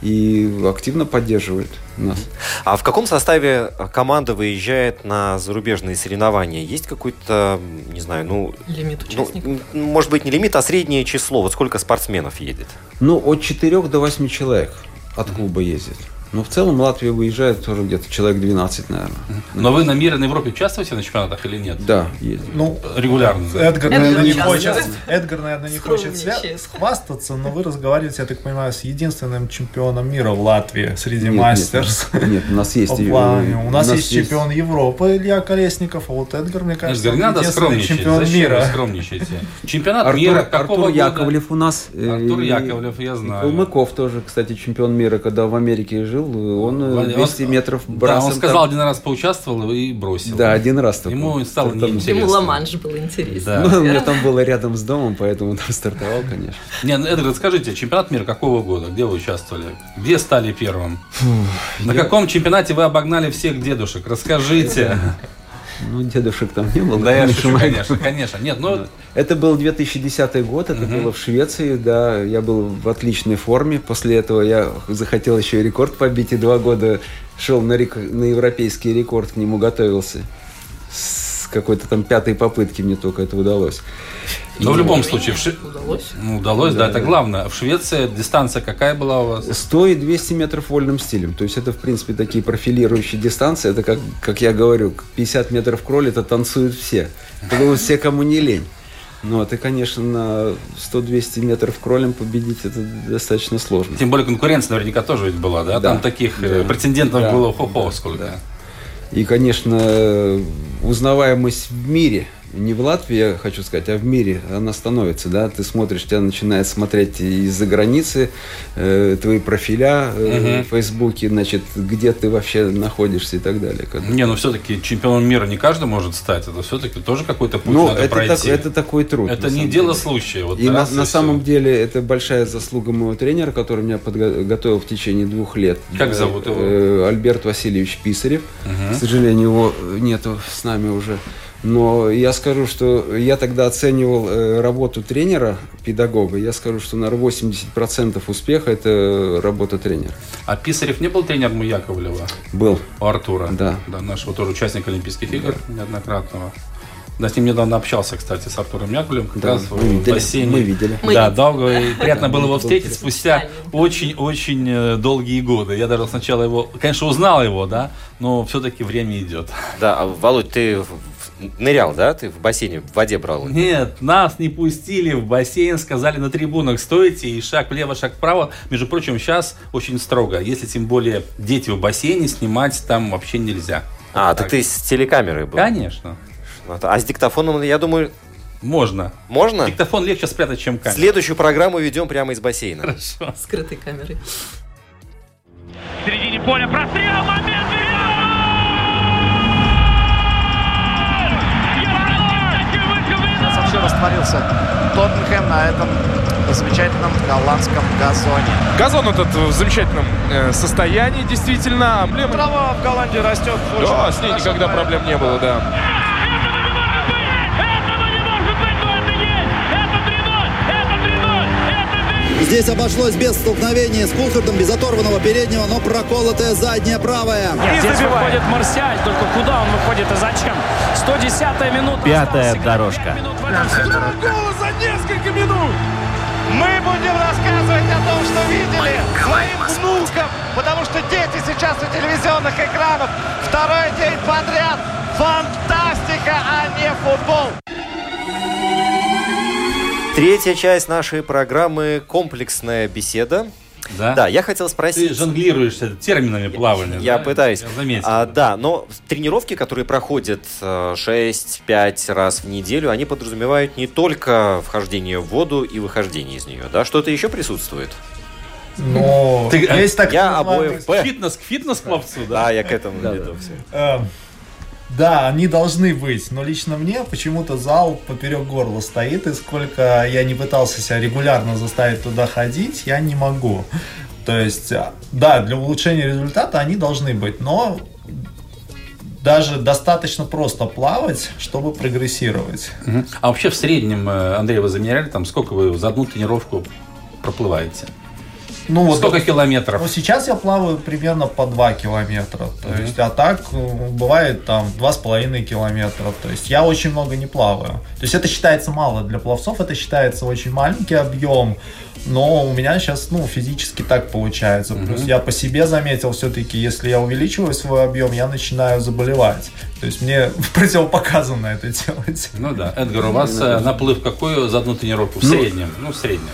и активно поддерживают нас. А в каком составе команда выезжает на зарубежные соревнования? Есть какой-то, не знаю, лимит участников? Ну, может быть, не лимит, а среднее число. Вот сколько спортсменов едет? Ну, от 4 до 8 человек от клуба ездит. Но в целом Латвия выезжает тоже где-то человек 12, наверное. Но вы на мире, на Европе участвуете на чемпионатах или нет? Да, ездим. Ну, регулярно. Эдгар, наверное, не хочет схвастаться, но вы разговариваете, я так понимаю, с единственным чемпионом мира в Латвии среди мастерств. Нет, у нас есть. У нас есть чемпион Европы Илья Колесников, а вот Эдгар, мне кажется, единственный чемпион мира. Чемпионат мира какого года? Артур Яковлев, я знаю. Холмыков тоже, кстати, чемпион мира, когда в Америке жил. Он 200 метров бросил. Да, он сказал, один раз поучаствовал и бросил. Да, один раз только. Ему стало неинтересно. Ему Ла-Манш был интересен. Да. Ну, у меня там было рядом с домом, поэтому там стартовал, конечно. Эдгар, скажите, чемпионат мира какого года? Где вы участвовали? Где стали первым? Каком чемпионате вы обогнали всех дедушек? Расскажите. Ну, дедушек там не было. Да, я шучу, конечно. Нет, это был 2010 год, это было в Швеции, да. Я был в отличной форме. После этого я захотел еще и рекорд побить, и 2 года шел на европейский рекорд, к нему готовился. С какой-то там 5-й попытки мне только это удалось. Но в любом случае... Удалось, это главное. В Швеции дистанция какая была у вас? 100 и 200 метров вольным стилем. То есть это, в принципе, такие профилирующие дистанции. Это, как я говорю, 50 метров кроль, это танцуют все. Потому что все, кому не лень. И, конечно, на 100-200 метров кролем победить это достаточно сложно. Тем более конкуренция наверняка тоже ведь была, да? Там таких претендентов было сколько. Да. И, конечно, узнаваемость в мире... Не в Латвии, я хочу сказать, а в мире она становится, да, ты смотришь, тебя начинает смотреть из-за границы, твои профиля в Фейсбуке, значит, где ты вообще находишься и так далее. Все-таки чемпионом мира не каждый может стать, это все-таки тоже какой-то путь надо пройти. Это такой труд. Это не дело случая. Вот, и на самом деле это большая заслуга моего тренера, который меня подготовил в течение 2 лет. Как зовут его? Альберт Васильевич Писарев. К сожалению, его нету с нами уже. Но я скажу, что я тогда оценивал работу тренера, педагога. Я скажу, что, наверное, 80% успеха – это работа тренера. А Писарев не был тренером у Яковлева? Был. У Артура? Да, нашего тоже участника Олимпийских игр неоднократного. Да, с ним недавно общался, кстати, с Артуром Яковлевым, как раз в бассейне. Мы видели. Да, долго и приятно было его встретить спустя очень-очень долгие годы. Я даже сначала его, конечно, узнал его, да, но все-таки время идет. Да, Володь, ты... Нырял, да? Ты в бассейне, в воде брал? Нет, нас не пустили в бассейн, сказали на трибунах стойте, и шаг влево, шаг вправо. Между прочим, сейчас очень строго. Если тем более дети в бассейне, снимать там вообще нельзя. Так ты с телекамерой был? Конечно. А с диктофоном, я думаю... Можно? Диктофон легче спрятать, чем камера. Следующую программу ведем прямо из бассейна. Хорошо. Скрытой камерой. В середине поля прострел, момент! Растворился Тоттенхэм на этом замечательном голландском газоне. Газон этот в замечательном состоянии, действительно. Трава в Голландии растет. Да, с ней никогда проблем не было, да. Здесь обошлось без столкновения с Кулхардом, без оторванного переднего, но проколотая задняя правая. Здесь выходит Марсиаль, только куда он выходит и зачем? 110-я минута. Пятая дорожка. Второй гол за несколько минут. Мы будем рассказывать о том, что видели своим внукам, потому что дети сейчас у телевизионных экранов. 2-й день подряд. Фантастика, а не футбол. Третья часть нашей программы – комплексная беседа. Да? Да, я хотел спросить... Ты жонглируешь терминами плавания. Я пытаюсь. Я заметил. Да, но тренировки, которые проходят 6-5 раз в неделю, они подразумевают не только вхождение в воду и выхождение из нее. Да? Что-то еще присутствует? Но... Ты, есть так, я обоев Б. Фитнес, фитнес к пловцу, да? Да, я к этому веду все. Да, они должны быть, но лично мне почему-то зал поперек горла стоит, и сколько я не пытался себя регулярно заставить туда ходить, я не могу. То есть, да, для улучшения результата они должны быть, но даже достаточно просто плавать, чтобы прогрессировать. А вообще в среднем, Андрей, вы замеряли, там, сколько вы за одну тренировку проплываете? Ну, сколько вот, километров? Ну, сейчас я плаваю примерно по 2 километра. То есть, а так бывает там 2,5 километра. То есть я очень много не плаваю. То есть это считается мало для пловцов, это считается очень маленький объем. Но у меня сейчас, ну, физически так получается. Плюс я по себе заметил, все-таки, если я увеличиваю свой объем, я начинаю заболевать. То есть мне противопоказано это делать. Ну да. Эдгар, у вас наплыв какой за одну тренировку? В среднем. Ну, в среднем.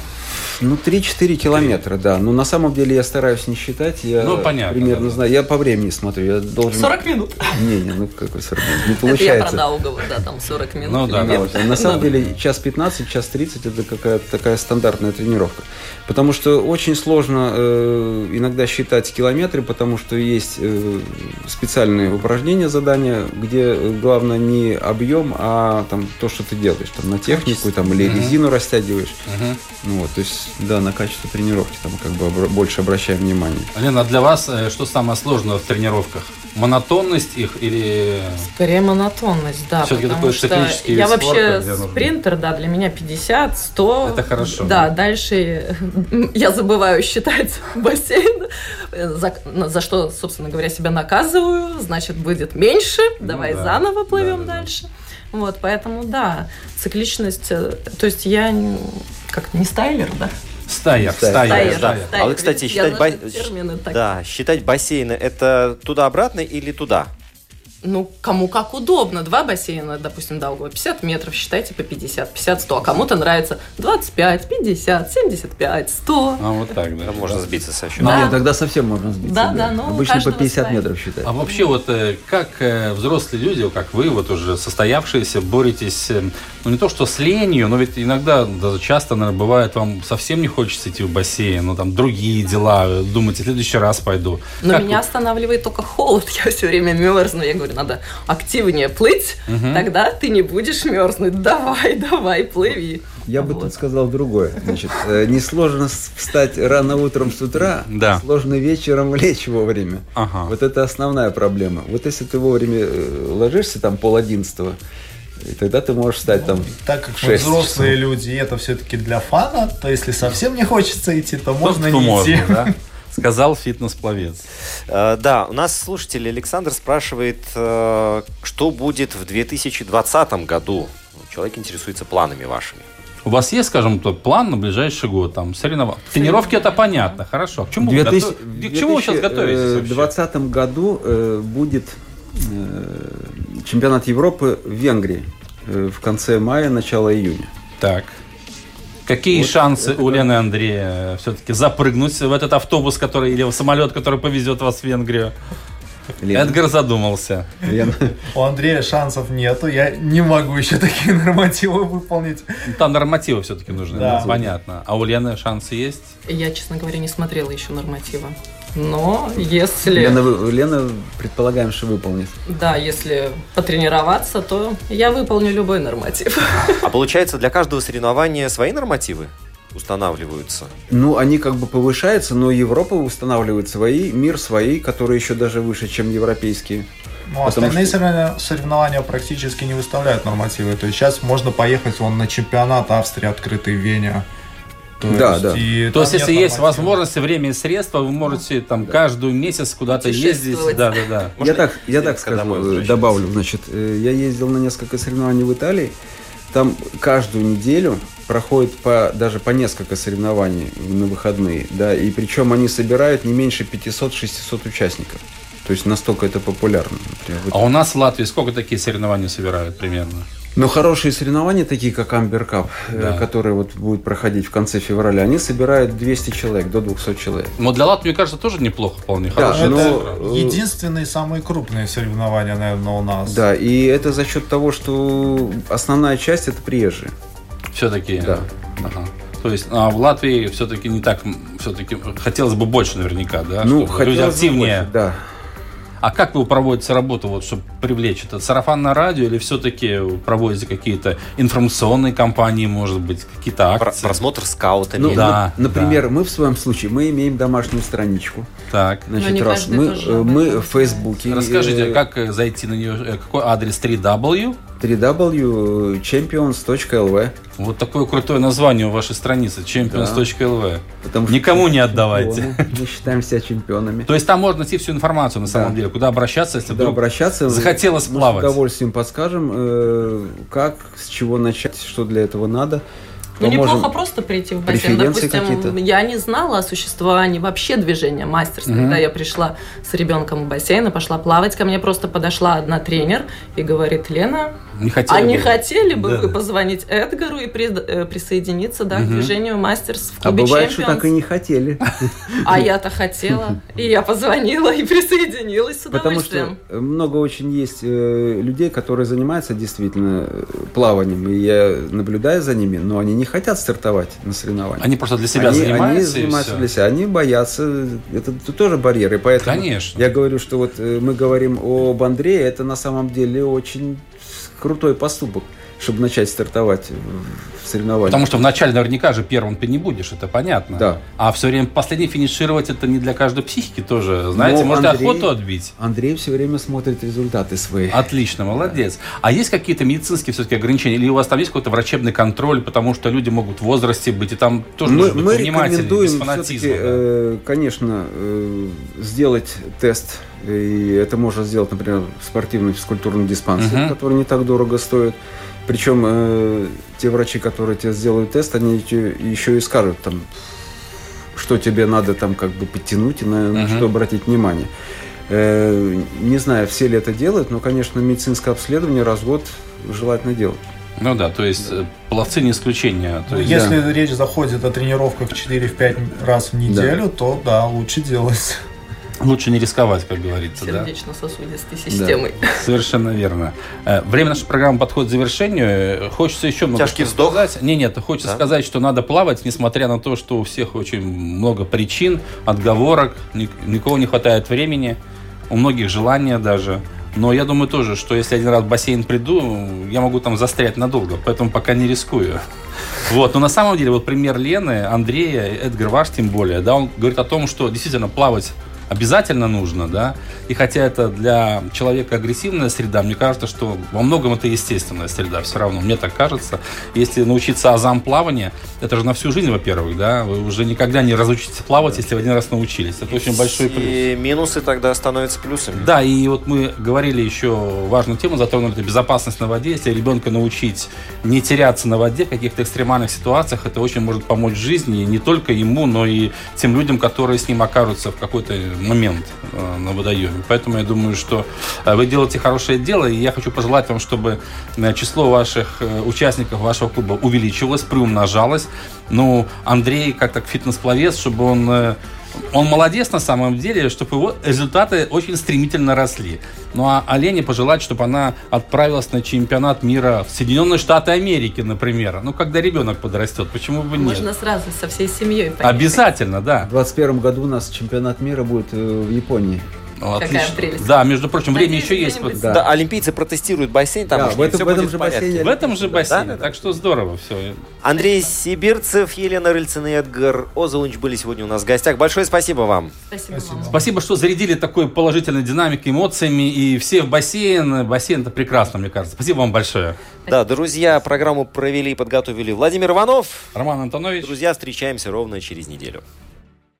Ну, 3-4 километра, да. Но на самом деле я стараюсь не считать. Я примерно знаю. Я по времени смотрю. Я должен... 40 минут. Не, ну какой 40 минут? Не получается. Это я про Даугаву, да, там 40 минут. Ну да, да. На самом деле час 15, час 30 – это какая-то такая стандартная тренировка. Потому что очень сложно иногда считать километры, потому что есть специальные упражнения, задания, где главное не объем, а там, то, что ты делаешь. Там, на технику там, или резину растягиваешь. Вот, то есть да, на качество тренировки там как бы больше обращаем внимание. Лена, а для вас что самое сложное в тренировках? Монотонность их или... Скорее монотонность, да. Все-таки такой циклический вид спорта. Я вообще спринтер, да, для меня 50, 100. Это хорошо. Да, дальше я забываю считать бассейн, за что, собственно говоря, себя наказываю. Значит, будет меньше, давай заново плывем дальше. Вот, поэтому, да, цикличность, то есть я как-то не стайлер, да? Стайер. А вот, кстати, считать бассейны, это туда-обратно или туда? Ну, кому как удобно. 2 бассейна, допустим, Даугава 50 метров, считайте по 50, 50, 100. А кому-то нравится 25, 50, 75, 100. А вот так, да. Там можно сбиться со счета. Да. Тогда совсем можно сбиться. Да. Ну, обычно по 50 метров считают. А вообще, вот как взрослые люди, как вы, вот уже состоявшиеся, боретесь, ну, не то что с ленью, но ведь иногда, даже часто, наверное, бывает, вам совсем не хочется идти в бассейн, но там другие дела, думаете, в следующий раз пойду. Но как меня останавливает только холод, я все время мерзну, я говорю, надо активнее плыть, тогда ты не будешь мерзнуть. Давай, плыви. Я бы тут сказал другое. Значит, несложно встать рано утром с утра, сложно вечером лечь вовремя. Вот это основная проблема. Вот если ты вовремя ложишься, там, 10:30, и тогда ты можешь встать там. Так как мы взрослые люди, и это все-таки для фана, то если совсем не хочется идти, то можно не идти. Сказал фитнес-пловец. Да, у нас слушатель Александр спрашивает, что будет в 2020 году. Человек интересуется планами вашими. У вас есть, скажем, план на ближайший год? Там, соревнования. Тренировки – это понятно, хорошо. К чему вы сейчас готовитесь вообще? В 2020 году будет чемпионат Европы в Венгрии в конце мая, начало июня. Так. Какие шансы у Лены и Андрея все-таки запрыгнуть в этот автобус, который или в самолет, который повезет вас в Венгрию? Лена. Эдгар задумался. Лена. У Андрея шансов нету, я не могу еще такие нормативы выполнить. Там нормативы все-таки нужны, да. Понятно. А у Лены шансы есть? Я, честно говоря, не смотрела еще нормативы. Но если... Лена, предполагаем, что выполнит. Да, если потренироваться, то я выполню любой норматив. А получается, для каждого соревнования свои нормативы устанавливаются? Ну, они как бы повышаются, но Европа устанавливает свои, мир свои, которые еще даже выше, чем европейские. Ну, остальные соревнования практически не выставляют нормативы. То есть сейчас можно поехать на чемпионат Австрии, открытый в Вене. То есть, если есть возможность, время и средства, вы можете каждый месяц куда-то ездить. Да. Я так скажу, добавлю. Значит, я ездил на несколько соревнований в Италии. Там каждую неделю проходит даже по несколько соревнований на выходные. Да, и причем они собирают не меньше 500-600 участников. То есть настолько это популярно. Например, у нас в Латвии сколько такие соревнования собирают примерно? Но хорошие соревнования, такие как Amber Cup, да, которые вот будут проходить в конце февраля, они собирают 200 человек, до 200 человек. Но для Латвии, мне кажется, тоже неплохо, вполне хорошо. Да, это единственные самые крупные соревнования, наверное, у нас. Да, и это за счет того, что основная часть – это приезжие. Все-таки? Да. Ага. То есть в Латвии все-таки не так, все-таки хотелось бы больше наверняка, да? Ну, хотелось бы активнее. Больше, да. А как вы проводите работу, вот, чтобы привлечь это? Сарафанное радио или все-таки проводите какие-то информационные кампании, может быть, какие-то акции? Просмотр скаутами. Ну, да, ну, например, да, мы в своем случае, мы имеем домашнюю страничку. Так. Значит, раз мы в Фейсбуке. Расскажите, как зайти на нее, какой адрес? 3W champions.lv. Вот такое крутое название у вашей страницы, champions.lv. Да, никому не отдавайте. Мы считаем себя чемпионами. То есть там можно найти всю информацию на самом деле, куда обращаться, если вдруг захотелось плавать. С удовольствием подскажем, как, с чего начать, что для этого надо. Ну, неплохо просто прийти в бассейн. Допустим, какие-то. Я не знала о существовании вообще движения мастерства. Когда я пришла с ребенком в бассейн и пошла плавать, ко мне просто подошла одна тренер и говорит: Лена, не хотели бы вы позвонить Эдгару и присоединиться к движению мастерств в клубе Champions? А бывает, что так и не хотели. А я-то хотела. И я позвонила и присоединилась с удовольствием. Потому что много очень есть людей, которые занимаются действительно плаванием. И я наблюдаю за ними, но они не хотят стартовать на соревнованиях. Они просто для себя занимаются для себя. Они боятся. Это тоже барьер. И поэтому я говорю, что вот мы говорим об Андрее. Это на самом деле очень крутой поступок, чтобы начать стартовать в соревнованиях. Потому что вначале наверняка же первым ты не будешь, это понятно. Да. А все время последний финишировать, это не для каждой психики тоже. Знаете, можно охоту отбить. Андрей все время смотрит результаты свои. Отлично, молодец. Да. А есть какие-то медицинские все-таки ограничения? Или у вас там есть какой-то врачебный контроль, потому что люди могут в возрасте быть, и там тоже нужно быть внимательным, без фанатизма? Конечно, сделать тест. И это можно сделать, например, в спортивной физкультурной диспансере, который не так дорого стоит. Причем те врачи, которые тебе сделают тест, они тебе еще и скажут, там, что тебе надо там, как бы, подтянуть и на что обратить внимание. Не знаю, все ли это делают, но, конечно, медицинское обследование раз в год желательно делать. Ну да, то есть пловцы не исключение. То есть, если речь заходит о тренировках 4-5 раз в неделю, то да, лучше делать. Лучше не рисковать, как говорится. Сердечно-сосудистой системой. Да, совершенно верно. Время нашей программы подходит к завершению. Хочется еще много сказать. Хочется сказать, что надо плавать, несмотря на то, что у всех очень много причин, отговорок, никого не хватает времени, у многих желания даже. Но я думаю тоже, что если один раз в бассейн приду, я могу там застрять надолго, поэтому пока не рискую. Вот. Но на самом деле, вот пример Лены, Андрея, Эдгар ваш тем более, да, он говорит о том, что действительно плавать обязательно нужно, да, и хотя это для человека агрессивная среда, мне кажется, что во многом это естественная среда, все равно, мне так кажется. Если научиться азам плавания, это же на всю жизнь, во-первых, да, вы уже никогда не разучитесь плавать, если вы один раз научились, это очень большой плюс. И минусы тогда становятся плюсами. Да, и вот мы говорили еще важную тему, затронули, это безопасность на воде, если ребенка научить не теряться на воде в каких-то экстремальных ситуациях, это очень может помочь в жизни, не только ему, но и тем людям, которые с ним окажутся в какой-то момент на водоеме. Поэтому я думаю, что вы делаете хорошее дело, и я хочу пожелать вам, чтобы число ваших участников вашего клуба увеличивалось, приумножалось. Ну, Андрей, как так фитнес-пловец, чтобы он молодец на самом деле, чтобы его результаты очень стремительно росли. Ну, а Лене пожелать, чтобы она отправилась на чемпионат мира в Соединенные Штаты Америки, например. Ну, когда ребенок подрастет, почему бы нет? Можно сразу со всей семьей поехать. Обязательно, да. В 2021 году у нас чемпионат мира будет в Японии. Ну, какая прелесть. Да, между прочим, время еще есть. Да, олимпийцы протестируют бассейн, там да, в этом же бассейне. В этом же бассейне, так что здорово все. Андрей Сибирцев, Елена Рыльцина и Эдгар Озолунч были сегодня у нас в гостях. Большое спасибо вам. Спасибо. Спасибо, что зарядили такой положительной динамикой, эмоциями. И все в бассейн. Бассейн-то прекрасно, мне кажется. Спасибо вам большое. Да, друзья, программу провели и подготовили Владимир Иванов. Роман Антонович. Друзья, встречаемся ровно через неделю.